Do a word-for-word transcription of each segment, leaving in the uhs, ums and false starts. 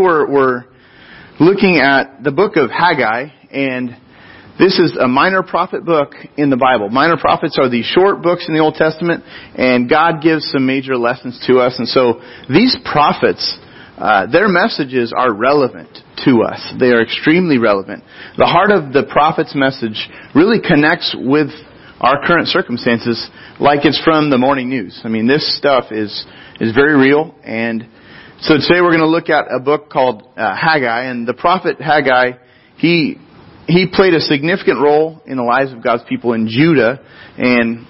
we're, we're looking at the book of Haggai, and this is a minor prophet book in the Bible. Minor prophets are the short books in the Old Testament, and God gives some major lessons to us. And so these prophets, uh, their messages are relevant to us. They are extremely relevant. The heart of the prophet's message really connects with our current circumstances like it's from the morning news. I mean, this stuff is is very real. And so today we're going to look at a book called uh, Haggai. And the prophet Haggai, he he played a significant role in the lives of God's people in Judah. And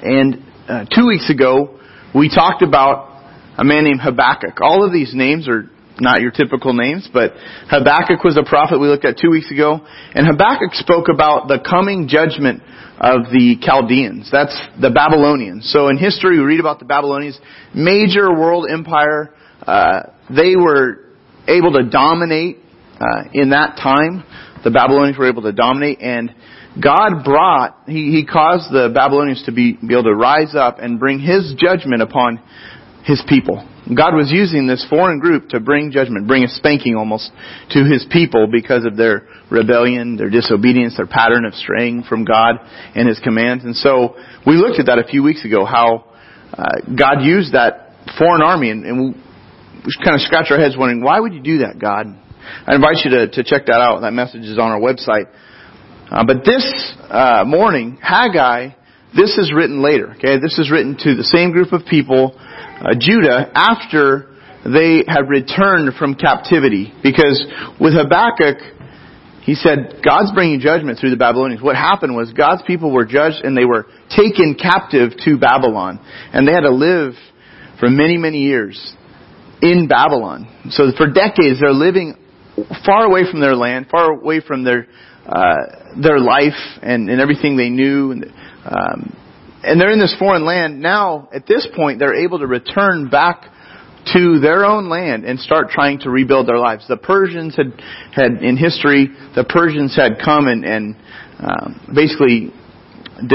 and uh, two weeks ago, we talked about a man named Habakkuk. All of these names are not your typical names, but Habakkuk was a prophet we looked at two weeks ago. And Habakkuk spoke about the coming judgment of the Chaldeans. That's the Babylonians. So in history, we read about the Babylonians, major world empire. Uh, they were able to dominate uh, in that time. The Babylonians were able to dominate. And God brought, he, he caused the Babylonians to be, be able to rise up and bring His judgment upon His people. God was using this foreign group to bring judgment, bring a spanking almost to His people because of their rebellion, their disobedience, their pattern of straying from God and His commands. And so we looked at that a few weeks ago, how uh, God used that foreign army, and, and we kind of scratched our heads wondering, why would you do that, God? I invite you to, to check that out. That message is on our website. Uh, but this uh, morning, Haggai, this is written later. Okay, this is written to the same group of people, uh, Judah, after they had returned from captivity. Because with Habakkuk, he said, God's bringing judgment through the Babylonians. What happened was God's people were judged and they were taken captive to Babylon. And they had to live for many, many years in Babylon. So for decades, they're living far away from their land, far away from their uh, their life and, and everything they knew. And Um, and they're in this foreign land. Now, at this point, they're able to return back to their own land and start trying to rebuild their lives. The Persians had, had in history, the Persians had come and, and um, basically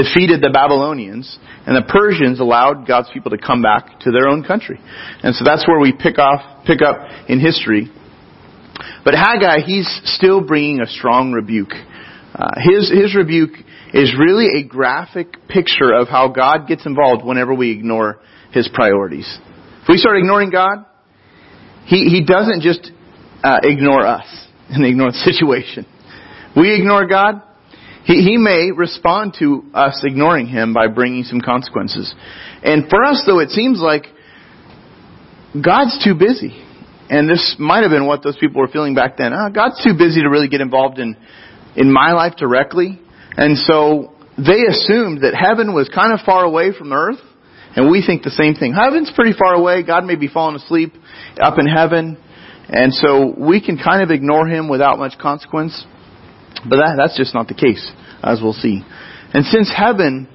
defeated the Babylonians. And the Persians allowed God's people to come back to their own country. And so that's where we pick, off, pick up in history. But Haggai, he's still bringing a strong rebuke. Uh, his his rebuke is really a graphic picture of how God gets involved whenever we ignore His priorities. If we start ignoring God, He, he doesn't just uh, ignore us and ignore the situation. We ignore God, he, he may respond to us ignoring Him by bringing some consequences. And for us, though, it seems like God's too busy. And this might have been what those people were feeling back then. Oh, God's too busy to really get involved in in my life directly. And so they assumed that heaven was kind of far away from earth. And we think the same thing. Heaven's pretty far away. God may be falling asleep up in heaven. And so we can kind of ignore Him without much consequence. But that, that's just not the case, as we'll see. And since heaven,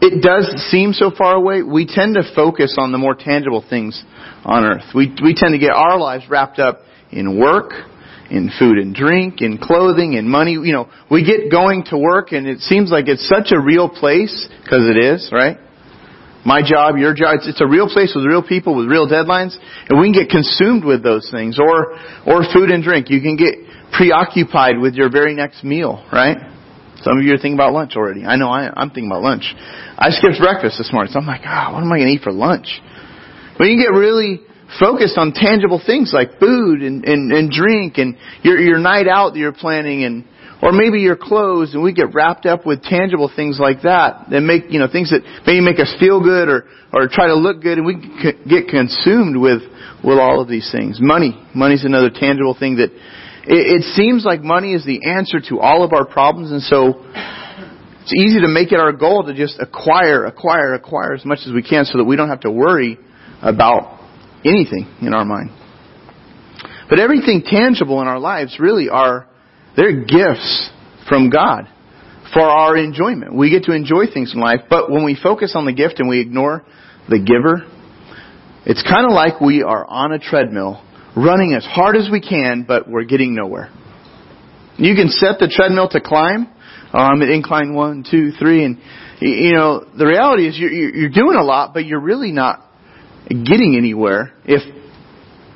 it does seem so far away, we tend to focus on the more tangible things on earth. We, we tend to get our lives wrapped up in work, in food and drink, in clothing, in money. You know, we get going to work and it seems like it's such a real place, because it is, right? My job, your job, it's, it's a real place with real people, with real deadlines. And we can get consumed with those things. Or or food and drink. You can get preoccupied with your very next meal, right? Some of you are thinking about lunch already. I know I, I'm thinking about lunch. I skipped breakfast this morning, so I'm like, ah, oh, what am I going to eat for lunch? But you can get really focused on tangible things like food and, and, and drink and your, your night out that you're planning, and or maybe your clothes, and we get wrapped up with tangible things like that that make, you know, things that maybe make us feel good or, or try to look good, and we get consumed with, with all of these things. Money. Money's another tangible thing that it, it seems like money is the answer to all of our problems, and so it's easy to make it our goal to just acquire, acquire, acquire as much as we can so that we don't have to worry about anything in our mind. But everything tangible in our lives really are, they're gifts from God for our enjoyment. We get to enjoy things in life, but when we focus on the gift and we ignore the giver, it's kind of like we are on a treadmill running as hard as we can, but we're getting nowhere. You can set the treadmill to climb. Oh, I'm at incline one, two, three, and you know the reality is you're, you're doing a lot, but you're really not getting anywhere if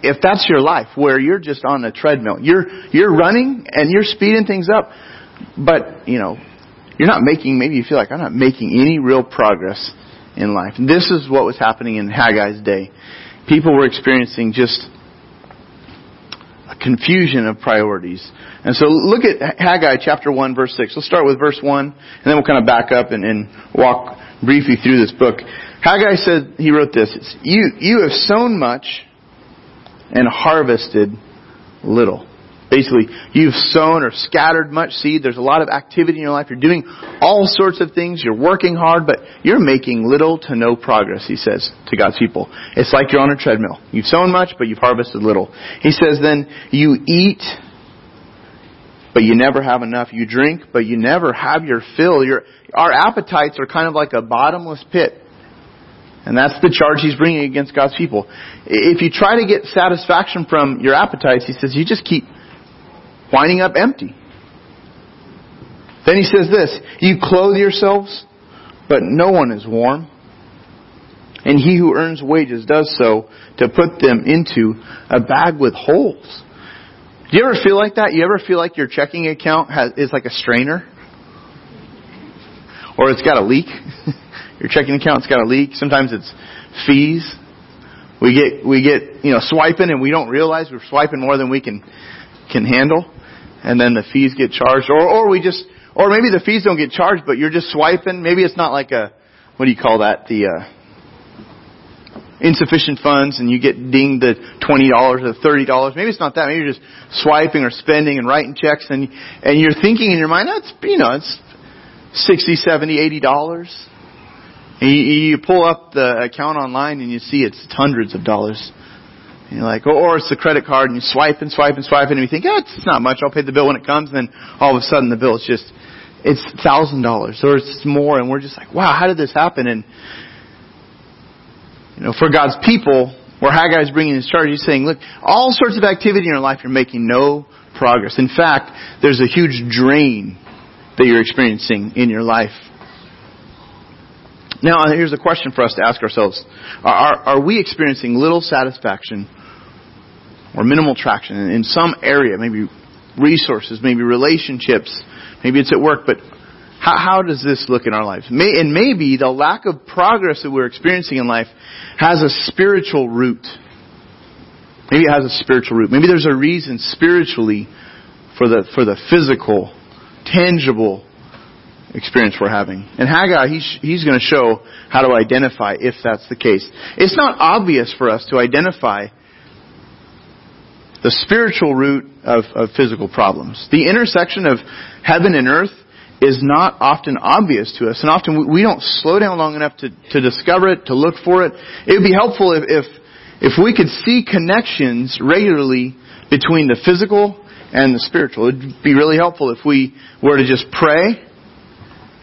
if that's your life where you're just on a treadmill, you're you're running and you're speeding things up, but you know, you're not making, maybe you feel like I'm not making any real progress in life. And this is what was happening in Haggai's day. People were experiencing just a confusion of priorities. And so look at Haggai chapter one, verse six. Let's start with verse one, and then we'll kind of back up and, and walk briefly through this book. Haggai said, he wrote this, it's, you, you have sown much and harvested little. Basically, you've sown or scattered much seed. There's a lot of activity in your life. You're doing all sorts of things. You're working hard, but you're making little to no progress, he says to God's people. It's like you're on a treadmill. You've sown much, but you've harvested little. He says then, you eat, but you never have enough. You drink, but you never have your fill. Your, our appetites are kind of like a bottomless pit. And that's the charge he's bringing against God's people. If you try to get satisfaction from your appetites, he says, you just keep winding up empty. Then he says this, you clothe yourselves, but no one is warm. And he who earns wages does so to put them into a bag with holes. Do you ever feel like that? You ever feel like your checking account has, is like a strainer? Or it's got a leak? Your checking account's got a leak. Sometimes it's fees. We get, we get, you know, swiping and we don't realize we're swiping more than we can can handle. And then the fees get charged, or, or we just, or maybe the fees don't get charged, but you're just swiping. Maybe it's not like a, what do you call that? The uh, insufficient funds, and you get dinged the twenty dollars or the thirty dollars. Maybe it's not that. Maybe you're just swiping or spending and writing checks, and and you're thinking in your mind, that's, you know, it's sixty, seventy, eighty dollars. And you, you pull up the account online and you see it's hundreds of dollars. And you're like, or it's the credit card, and you swipe and swipe and swipe, and you think, yeah, it's not much. I'll pay the bill when it comes. And then all of a sudden the bill is just, it's a thousand dollars or it's more. And we're just like, wow, how did this happen? And, you know, for God's people, where Haggai's bringing his charge, he's saying, look, all sorts of activity in your life, you're making no progress. In fact, there's a huge drain that you're experiencing in your life. Now, here's a question for us to ask ourselves. Are, are we experiencing little satisfaction or minimal traction in, in some area? Maybe resources, maybe relationships, maybe it's at work. But how, how does this look in our lives? May, and maybe the lack of progress that we're experiencing in life has a spiritual root. Maybe it has a spiritual root. Maybe there's a reason spiritually for the, for the physical, tangible experience we're having. And Haggai, he's, he's going to show how to identify if that's the case. It's not obvious for us to identify the spiritual root of, of physical problems. The intersection of heaven and earth is not often obvious to us. And often we don't slow down long enough to, to discover it, to look for it. It would be helpful if, if, if we could see connections regularly between the physical and the spiritual. It would be really helpful if we were to just pray,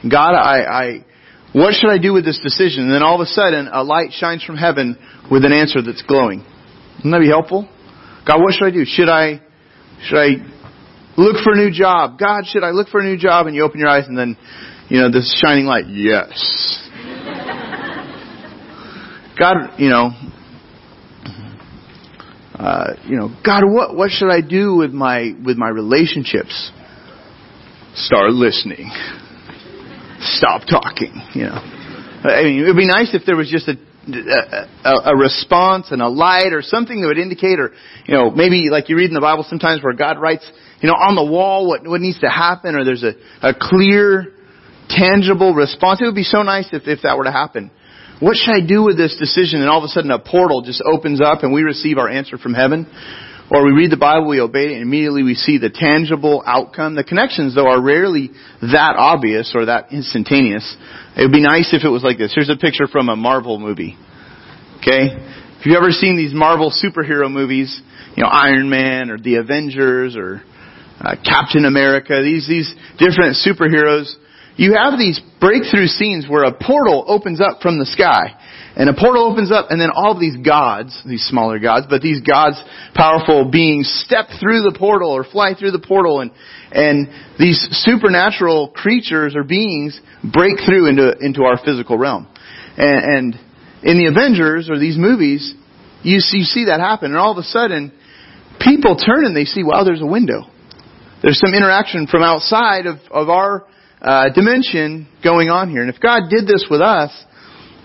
God, I, I, what should I do with this decision? And then all of a sudden, a light shines from heaven with an answer that's glowing. Wouldn't that be helpful? God, what should I do? Should I, should I look for a new job? God, should I look for a new job? And you open your eyes and then, you know, this shining light. Yes. God, you know, uh, you know, God, what, what should I do with my, with my relationships? Start listening. Stop talking, you know. I mean, it would be nice if there was just a, a, a response and a light or something that would indicate, or, you know, maybe like you read in the Bible sometimes where God writes, you know, on the wall what, what needs to happen, or there's a, a clear, tangible response. It would be so nice if, if that were to happen. What should I do with this decision? And all of a sudden a portal just opens up and we receive our answer from heaven. Or we read the Bible, we obey it, and immediately we see the tangible outcome. The connections, though, are rarely that obvious or that instantaneous. It would be nice if it was like this. Here's a picture from a Marvel movie. Okay? If you've ever seen these Marvel superhero movies, you know, Iron Man or the Avengers or uh, Captain America, these, these different superheroes, you have these breakthrough scenes where a portal opens up from the sky. And a portal opens up, and then all of these gods, these smaller gods, but these gods, powerful beings, step through the portal or fly through the portal, and and these supernatural creatures or beings break through into into our physical realm. And, and in the Avengers or these movies, You see, you see that happen, and all of a sudden, people turn and they see, wow, there's a window. There's some interaction from outside of, of our uh, dimension going on here. And if God did this with us,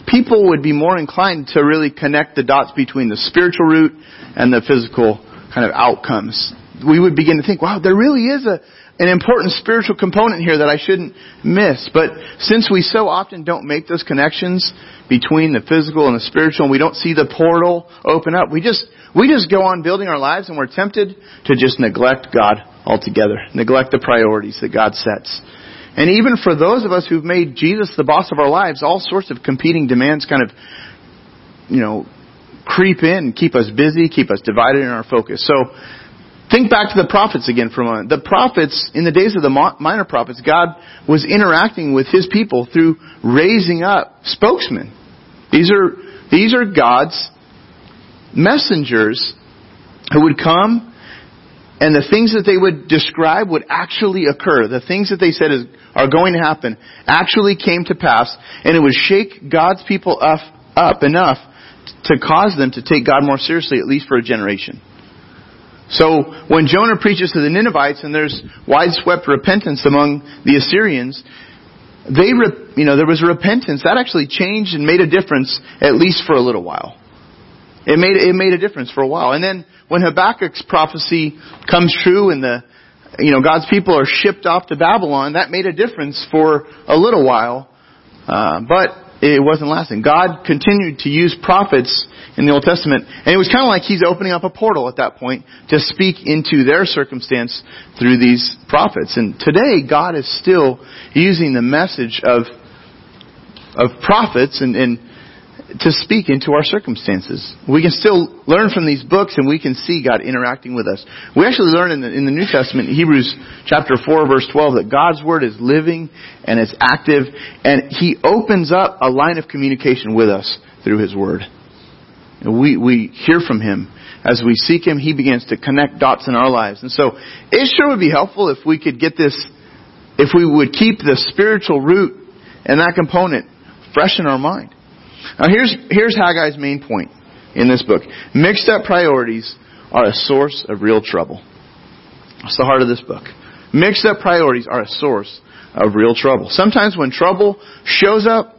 people would be more inclined to really connect the dots between the spiritual root and the physical kind of outcomes. We would begin to think, wow, there really is a an important spiritual component here that I shouldn't miss. But since we so often don't make those connections between the physical and the spiritual, and we don't see the portal open up, we just we just go on building our lives, and we're tempted to just neglect God altogether, neglect the priorities that God sets. And even for those of us who've made Jesus the boss of our lives, all sorts of competing demands kind of, you know, creep in, keep us busy, keep us divided in our focus. So, think back to the prophets again for a moment. The prophets, in the days of the minor prophets, God was interacting with His people through raising up spokesmen. These are these are God's messengers who would come, and the things that they would describe would actually occur. The things that they said is, are going to happen actually came to pass, and it would shake God's people up, up enough to cause them to take God more seriously, at least for a generation. So when Jonah preaches to the Ninevites and there's wideswept repentance among the Assyrians, they, you know, there was repentance that actually changed and made a difference, at least for a little while. It made it made a difference for a while. And then when Habakkuk's prophecy comes true and the, you know, God's people are shipped off to Babylon, that made a difference for a little while, uh, but. It wasn't lasting. God continued to use prophets in the Old Testament. And it was kind of like He's opening up a portal at that point to speak into their circumstance through these prophets. And today, God is still using the message of of prophets and, and to speak into our circumstances. We can still learn from these books, and we can see God interacting with us. We actually learn in the, in the New Testament, Hebrews chapter four, verse twelve, that God's Word is living and it's active, and He opens up a line of communication with us through His Word. And we, we hear from Him. As we seek Him, He begins to connect dots in our lives. And so, it sure would be helpful if we could get this, if we would keep the spiritual root and that component fresh in our mind. Now here's here's Haggai's main point in this book. Mixed up priorities are a source of real trouble. That's the heart of this book. Mixed up priorities are a source of real trouble. Sometimes when trouble shows up,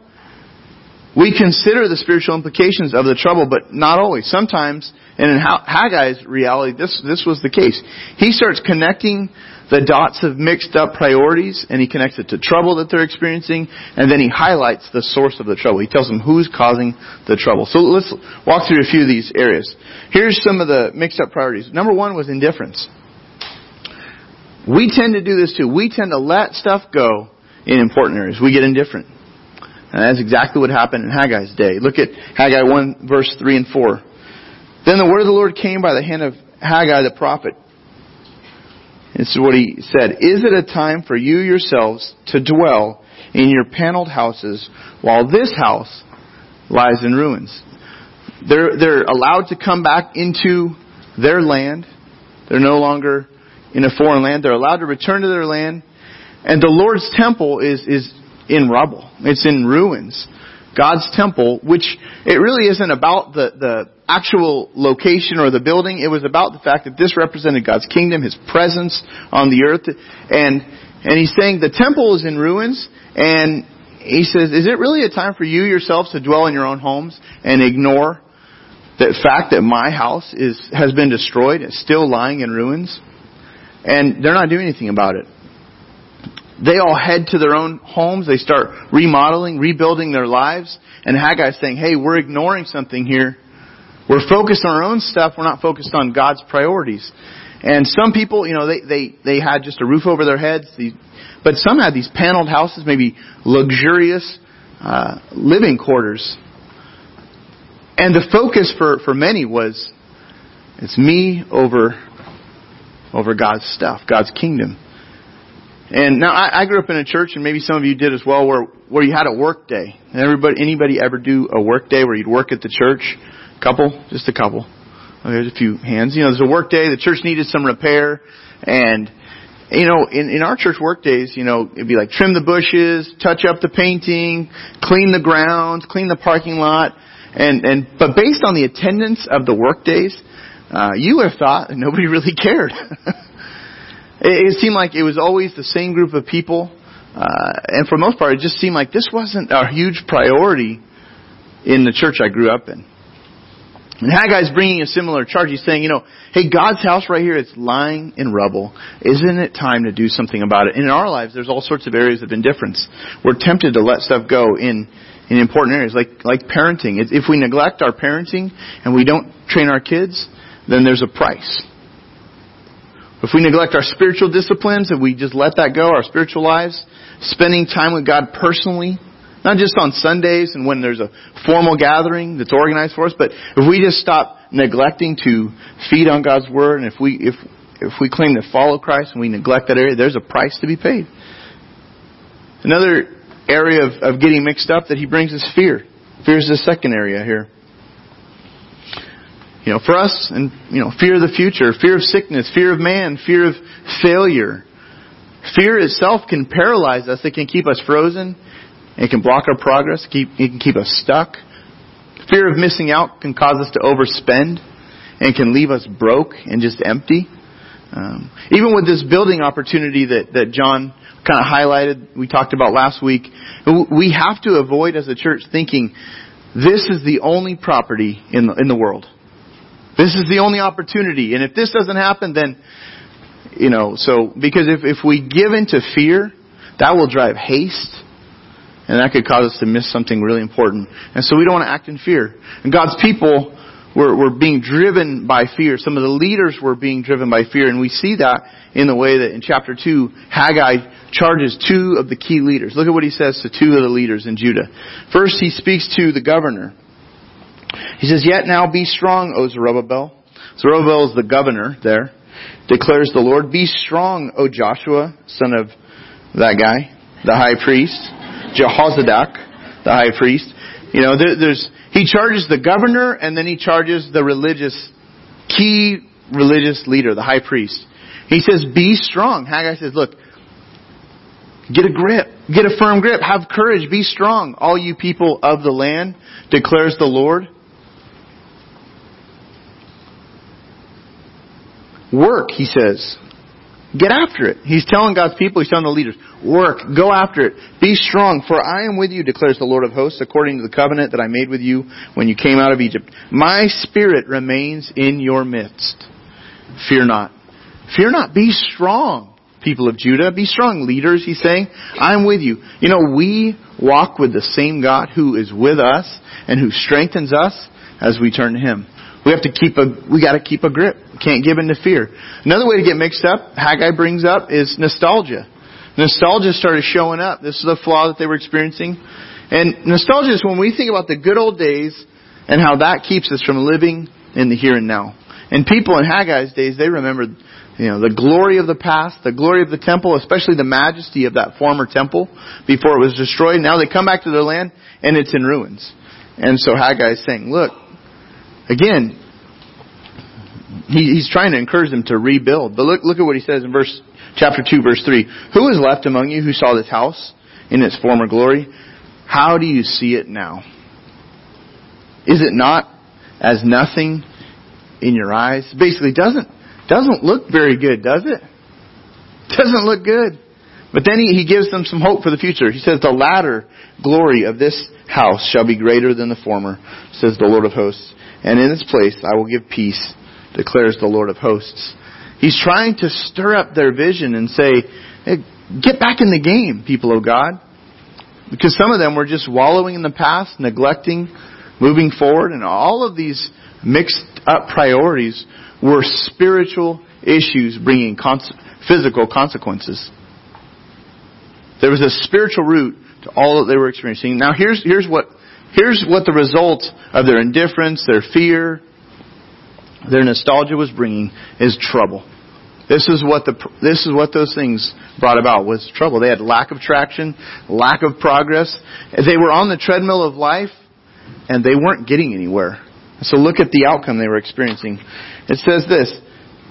we consider the spiritual implications of the trouble, but not always. Sometimes, and in Haggai's reality, this this was the case. He starts connecting the dots of mixed up priorities, and he connects it to trouble that they're experiencing, and then he highlights the source of the trouble. He tells them who's causing the trouble. So let's walk through a few of these areas. Here's some of the mixed up priorities. Number one was indifference. We tend to do this too. We tend to let stuff go in important areas. We get indifferent. And that's exactly what happened in Haggai's day. Look at Haggai one, verse three and four. Then the word of the Lord came by the hand of Haggai the prophet. This is what he said. Is it a time for you yourselves to dwell in your paneled houses while this house lies in ruins? They're, they're allowed to come back into their land. They're no longer in a foreign land. They're allowed to return to their land. And the Lord's temple is, is in rubble. It's in ruins. God's temple, which it really isn't about the, the actual location or the building. It was about the fact that this represented God's kingdom, His presence on the earth. And and He's saying the temple is in ruins. And He says, is it really a time for you yourselves to dwell in your own homes and ignore the fact that my house is has been destroyed? It's still lying in ruins. And they're not doing anything about it. They all head to their own homes. They start remodeling, rebuilding their lives. And Haggai's saying, hey, we're ignoring something here. We're focused on our own stuff. We're not focused on God's priorities. And some people, you know, they, they, they had just a roof over their heads. These, but some had these paneled houses, maybe luxurious uh, living quarters. And the focus for, for many was, it's me over, over God's stuff, God's kingdom. And now I, I grew up in a church, and maybe some of you did as well, where where you had a work day. And everybody, anybody ever do a work day where you'd work at the church? A couple, just a couple. Okay, there's a few hands. You know, there's a work day. The church needed some repair, and you know, in in our church work days, you know, it'd be like trim the bushes, touch up the painting, clean the grounds, clean the parking lot. And and but based on the attendance of the work days, uh, you would have thought nobody really cared. it, it seemed like it was always the same group of people, uh, and for the most part, it just seemed like this wasn't a huge priority in the church I grew up in. And Haggai's bringing a similar charge. He's saying, you know, hey, God's house right here, it's lying in rubble. Isn't it time to do something about it? And in our lives, there's all sorts of areas of indifference. We're tempted to let stuff go in, in important areas, like, like parenting. If we neglect our parenting and we don't train our kids, then there's a price. If we neglect our spiritual disciplines, if we just let that go, our spiritual lives, spending time with God personally, not just on Sundays and when there's a formal gathering that's organized for us, but if we just stop neglecting to feed on God's Word, and if we if if we claim to follow Christ and we neglect that area, there's a price to be paid. Another area of, of getting mixed up that he brings is fear. Fear is the second area here. You know, for us, and you know, fear of the future, fear of sickness, fear of man, fear of failure. Fear itself can paralyze us. It can keep us frozen. It can block our progress. Keep, it can keep us stuck. Fear of missing out can cause us to overspend and can leave us broke and just empty. Um, even with this building opportunity that, that John kind of highlighted, we talked about last week, we have to avoid as a church thinking, this is the only property in the, in the world. This is the only opportunity. And if this doesn't happen, then, you know, so, because if, if we give into fear, that will drive haste. And that could cause us to miss something really important. And so we don't want to act in fear. And God's people were, were being driven by fear. Some of the leaders were being driven by fear. And we see that in the way that in chapter two, Haggai charges two of the key leaders. Look at what he says to two of the leaders in Judah. First, he speaks to the governor. He says, "Yet now be strong, O Zerubbabel." Zerubbabel is the governor there. Declares the Lord, "Be strong, O Joshua, son of that guy, the high priest. Jehozadak, the high priest." You know, there, there's he charges the governor, and then he charges the religious, key religious leader, the high priest. He says, "Be strong." Haggai says, "Look, get a grip, get a firm grip, have courage, be strong, all you people of the land, declares the Lord. Work," he says. Get after it. He's telling God's people, he's telling the leaders, work, go after it, be strong, for I am with you, declares the Lord of hosts, according to the covenant that I made with you when you came out of Egypt. My spirit remains in your midst. Fear not. Fear not. Be strong, people of Judah. Be strong, leaders, he's saying. I'm with you. You know, we walk with the same God who is with us and who strengthens us as we turn to him. We have to keep a, we got to keep a grip. Can't give in to fear. Another way to get mixed up, Haggai brings up, is nostalgia. Nostalgia started showing up. This is a flaw that they were experiencing. And nostalgia is when we think about the good old days and how that keeps us from living in the here and now. And people in Haggai's days, they remembered, you know, the glory of the past, the glory of the temple, especially the majesty of that former temple before it was destroyed. Now they come back to their land and it's in ruins. And so Haggai is saying, look, again, he, he's trying to encourage them to rebuild. But look, look at what he says in verse chapter two, verse three. "Who is left among you who saw this house in its former glory? How do you see it now? Is it not as nothing in your eyes?" Basically, doesn't doesn't look very good, does it? Doesn't look good. But then he, he gives them some hope for the future. He says, "The latter glory of this house shall be greater than the former, says the Lord of hosts. And in its place I will give peace, declares the Lord of hosts." He's trying to stir up their vision and say, hey, get back in the game, people of God. Because some of them were just wallowing in the past, neglecting, moving forward. And all of these mixed up priorities were spiritual issues bringing cons- physical consequences. There was a spiritual root to all that they were experiencing. Now here's here's what Here's what the result of their indifference, their fear, their nostalgia was bringing, is trouble. This is what the this is what those things brought about, was trouble. They had lack of traction, lack of progress. They were on the treadmill of life, and they weren't getting anywhere. So look at the outcome they were experiencing. It says this.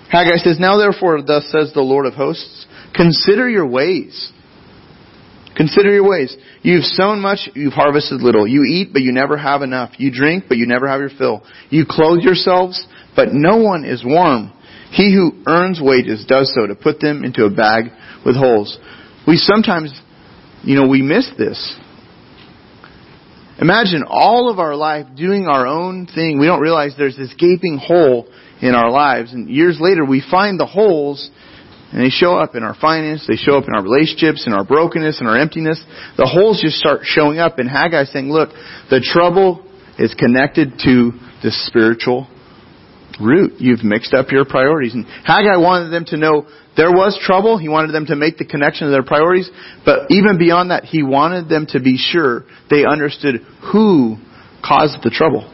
Haggai says, "Now therefore, thus says the Lord of hosts, consider your ways. Consider your ways. You've sown much, you've harvested little. You eat, but you never have enough. You drink, but you never have your fill. You clothe yourselves, but no one is warm. He who earns wages does so to put them into a bag with holes. We sometimes, you know, we miss this. Imagine all of our life doing our own thing. We don't realize there's this gaping hole in our lives. And years later, we find the holes, and they show up in our finance, they show up in our relationships, in our brokenness, in our emptiness. The holes just start showing up. And Haggai's saying, look, the trouble is connected to the spiritual root. You've mixed up your priorities. And Haggai wanted them to know there was trouble. He wanted them to make the connection to their priorities. But even beyond that, he wanted them to be sure they understood who caused the trouble.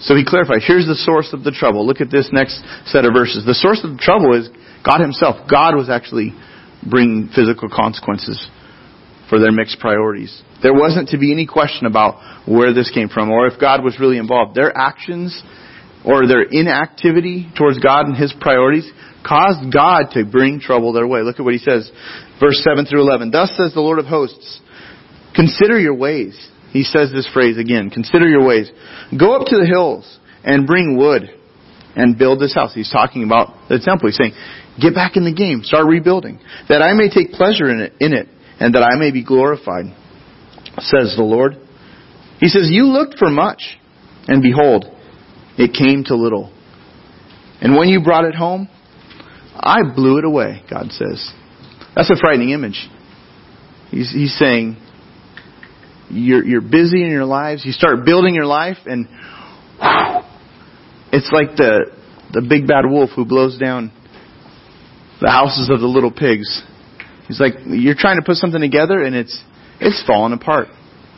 So he clarified, here's the source of the trouble. Look at this next set of verses. The source of the trouble is God himself. God was actually bringing physical consequences for their mixed priorities. There wasn't to be any question about where this came from or if God was really involved. Their actions or their inactivity towards God and His priorities caused God to bring trouble their way. Look at what He says. Verse seven through eleven. Thus says the Lord of hosts, consider your ways. He says this phrase again. Consider your ways. Go up to the hills and bring wood and build this house. He's talking about the temple. He's saying, get back in the game. Start rebuilding. That I may take pleasure in it, in it and that I may be glorified, says the Lord. He says, you looked for much, and behold, it came to little. And when you brought it home, I blew it away, God says. That's a frightening image. He's, he's saying, you're, you're busy in your lives. You start building your life, and it's like the, the big bad wolf who blows down the houses of the little pigs. He's like, you're trying to put something together, and it's, it's falling apart.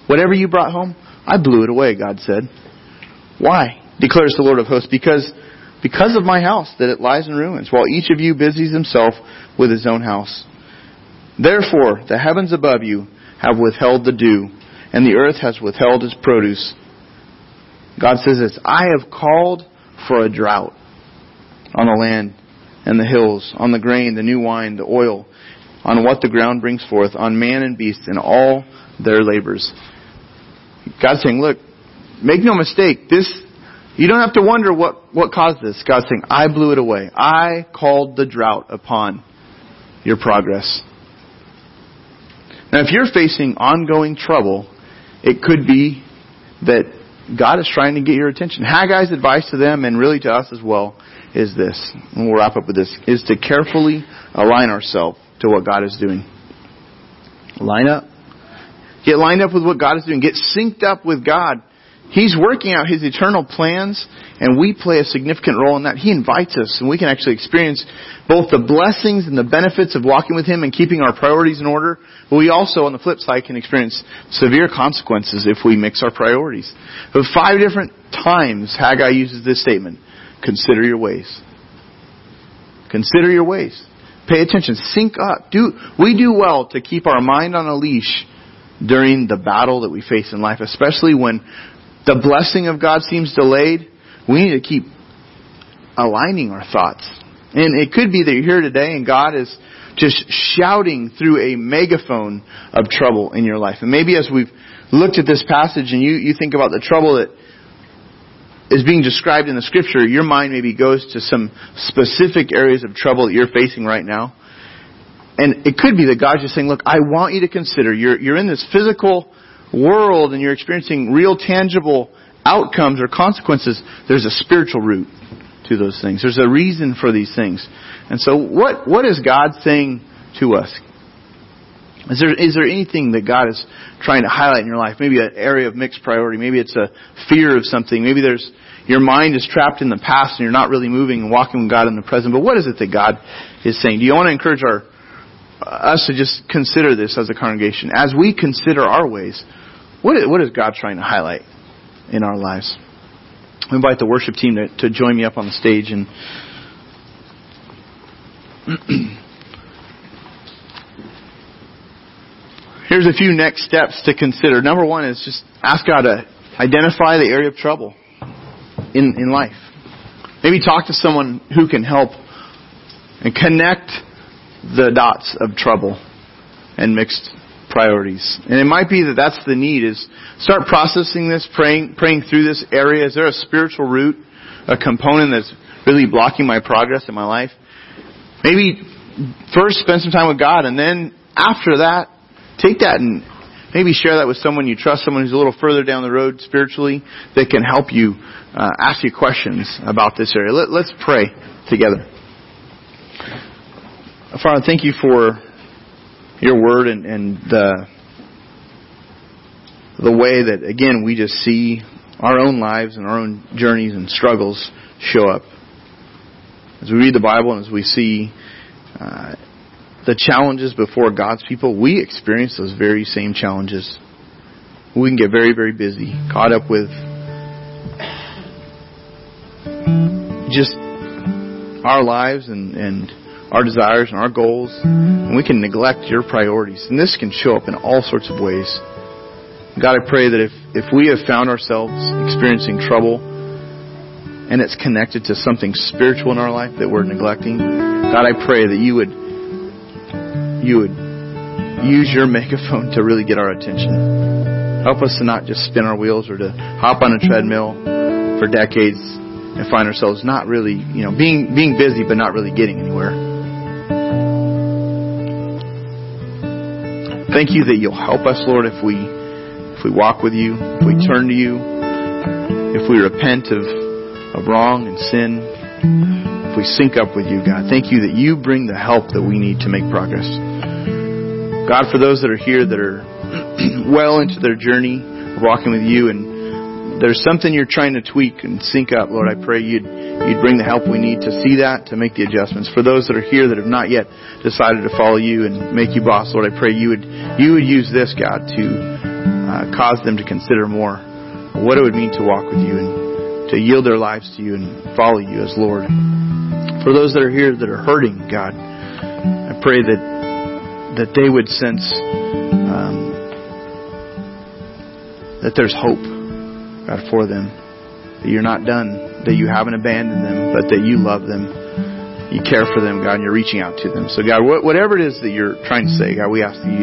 Whatever you brought home, I blew it away, God said. Why? Declares the Lord of hosts, because because of my house that it lies in ruins, while each of you busies himself with his own house. Therefore, the heavens above you have withheld the dew, and the earth has withheld its produce. God says this, I have called for a drought on the land and the hills, on the grain, the new wine, the oil, on what the ground brings forth, on man and beast, and all their labors. God's saying, look, make no mistake, this You don't have to wonder what, what caused this. God's saying, I blew it away. I called the drought upon your progress. Now, if you're facing ongoing trouble, it could be that God is trying to get your attention. Haggai's advice to them, and really to us as well, is this. And we'll wrap up with this. Is to carefully align ourselves to what God is doing. Line up. Get lined up with what God is doing. Get synced up with God. He's working out His eternal plans, and we play a significant role in that. He invites us, and we can actually experience both the blessings and the benefits of walking with Him and keeping our priorities in order, but we also, on the flip side, can experience severe consequences if we mix our priorities. But five different times Haggai uses this statement, consider your ways. Consider your ways. Pay attention. Sync up. Do, we do well to keep our mind on a leash during the battle that we face in life, especially when the blessing of God seems delayed. We need to keep aligning our thoughts. And it could be that you're here today and God is just shouting through a megaphone of trouble in your life. And maybe as we've looked at this passage and you, you think about the trouble that is being described in the Scripture, your mind maybe goes to some specific areas of trouble that you're facing right now. And it could be that God's just saying, look, I want you to consider, you're, you're in this physical world and you're experiencing real tangible outcomes or consequences. There's a spiritual root to those things. There's a reason for these things. And so what what is God saying to us? Is there is there anything that God is trying to highlight in your life? Maybe an area of mixed priority. Maybe it's a fear of something. Maybe there's your mind is trapped in the past and you're not really moving and walking with God in the present. But what is it that God is saying? Do you want to encourage our us to just consider this as a congregation? As we consider our ways, what is, what is God trying to highlight in our lives? I invite the worship team to, to join me up on the stage, and here's a few next steps to consider. Number one is just ask God to identify the area of trouble in, in life. Maybe talk to someone who can help and connect the dots of trouble and mixed priorities. And it might be that that's the need, is start processing this, praying praying through this area. Is there a spiritual root, a component that's really blocking my progress in my life? Maybe first spend some time with God, and then after that, take that and maybe share that with someone you trust, someone who's a little further down the road spiritually that can help you uh, ask you questions about this area. Let, let's pray together. Father, thank you for your word and, and the, the way that, again, we just see our own lives and our own journeys and struggles show up. As we read the Bible and as we see uh, the challenges before God's people, we experience those very same challenges. We can get very, very busy, caught up with just our lives and, and our desires and our goals, and we can neglect your priorities. And this can show up in all sorts of ways. God, I pray that if, if we have found ourselves experiencing trouble and it's connected to something spiritual in our life that we're neglecting, God, I pray that you would you would use your megaphone to really get our attention. Help us to not just spin our wheels or to hop on a treadmill for decades and find ourselves not really, you know, being being busy but not really getting anywhere. Thank you that you'll help us, Lord, if we if we walk with you, if we turn to you, if we repent of, of wrong and sin, if we sync up with you, God. Thank you that you bring the help that we need to make progress. God, for those that are here that are well into their journey of walking with you, and there's something you're trying to tweak and sync up, Lord, I pray you'd you'd bring the help we need to see that, to make the adjustments. For those that are here that have not yet decided to follow you and make you boss, Lord, I pray you would you would use this, God, to uh, cause them to consider more what it would mean to walk with you and to yield their lives to you and follow you as Lord. For those that are here that are hurting, God, I pray that that they would sense um, that there's hope, God, for them, that you're not done, that you haven't abandoned them, but that you love them. You care for them, God, and you're reaching out to them. So, God, whatever it is that you're trying to say, God, we ask that you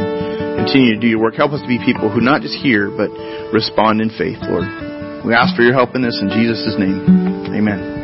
continue to do your work. Help us to be people who not just hear, but respond in faith, Lord. We ask for your help in this in Jesus' name. Amen.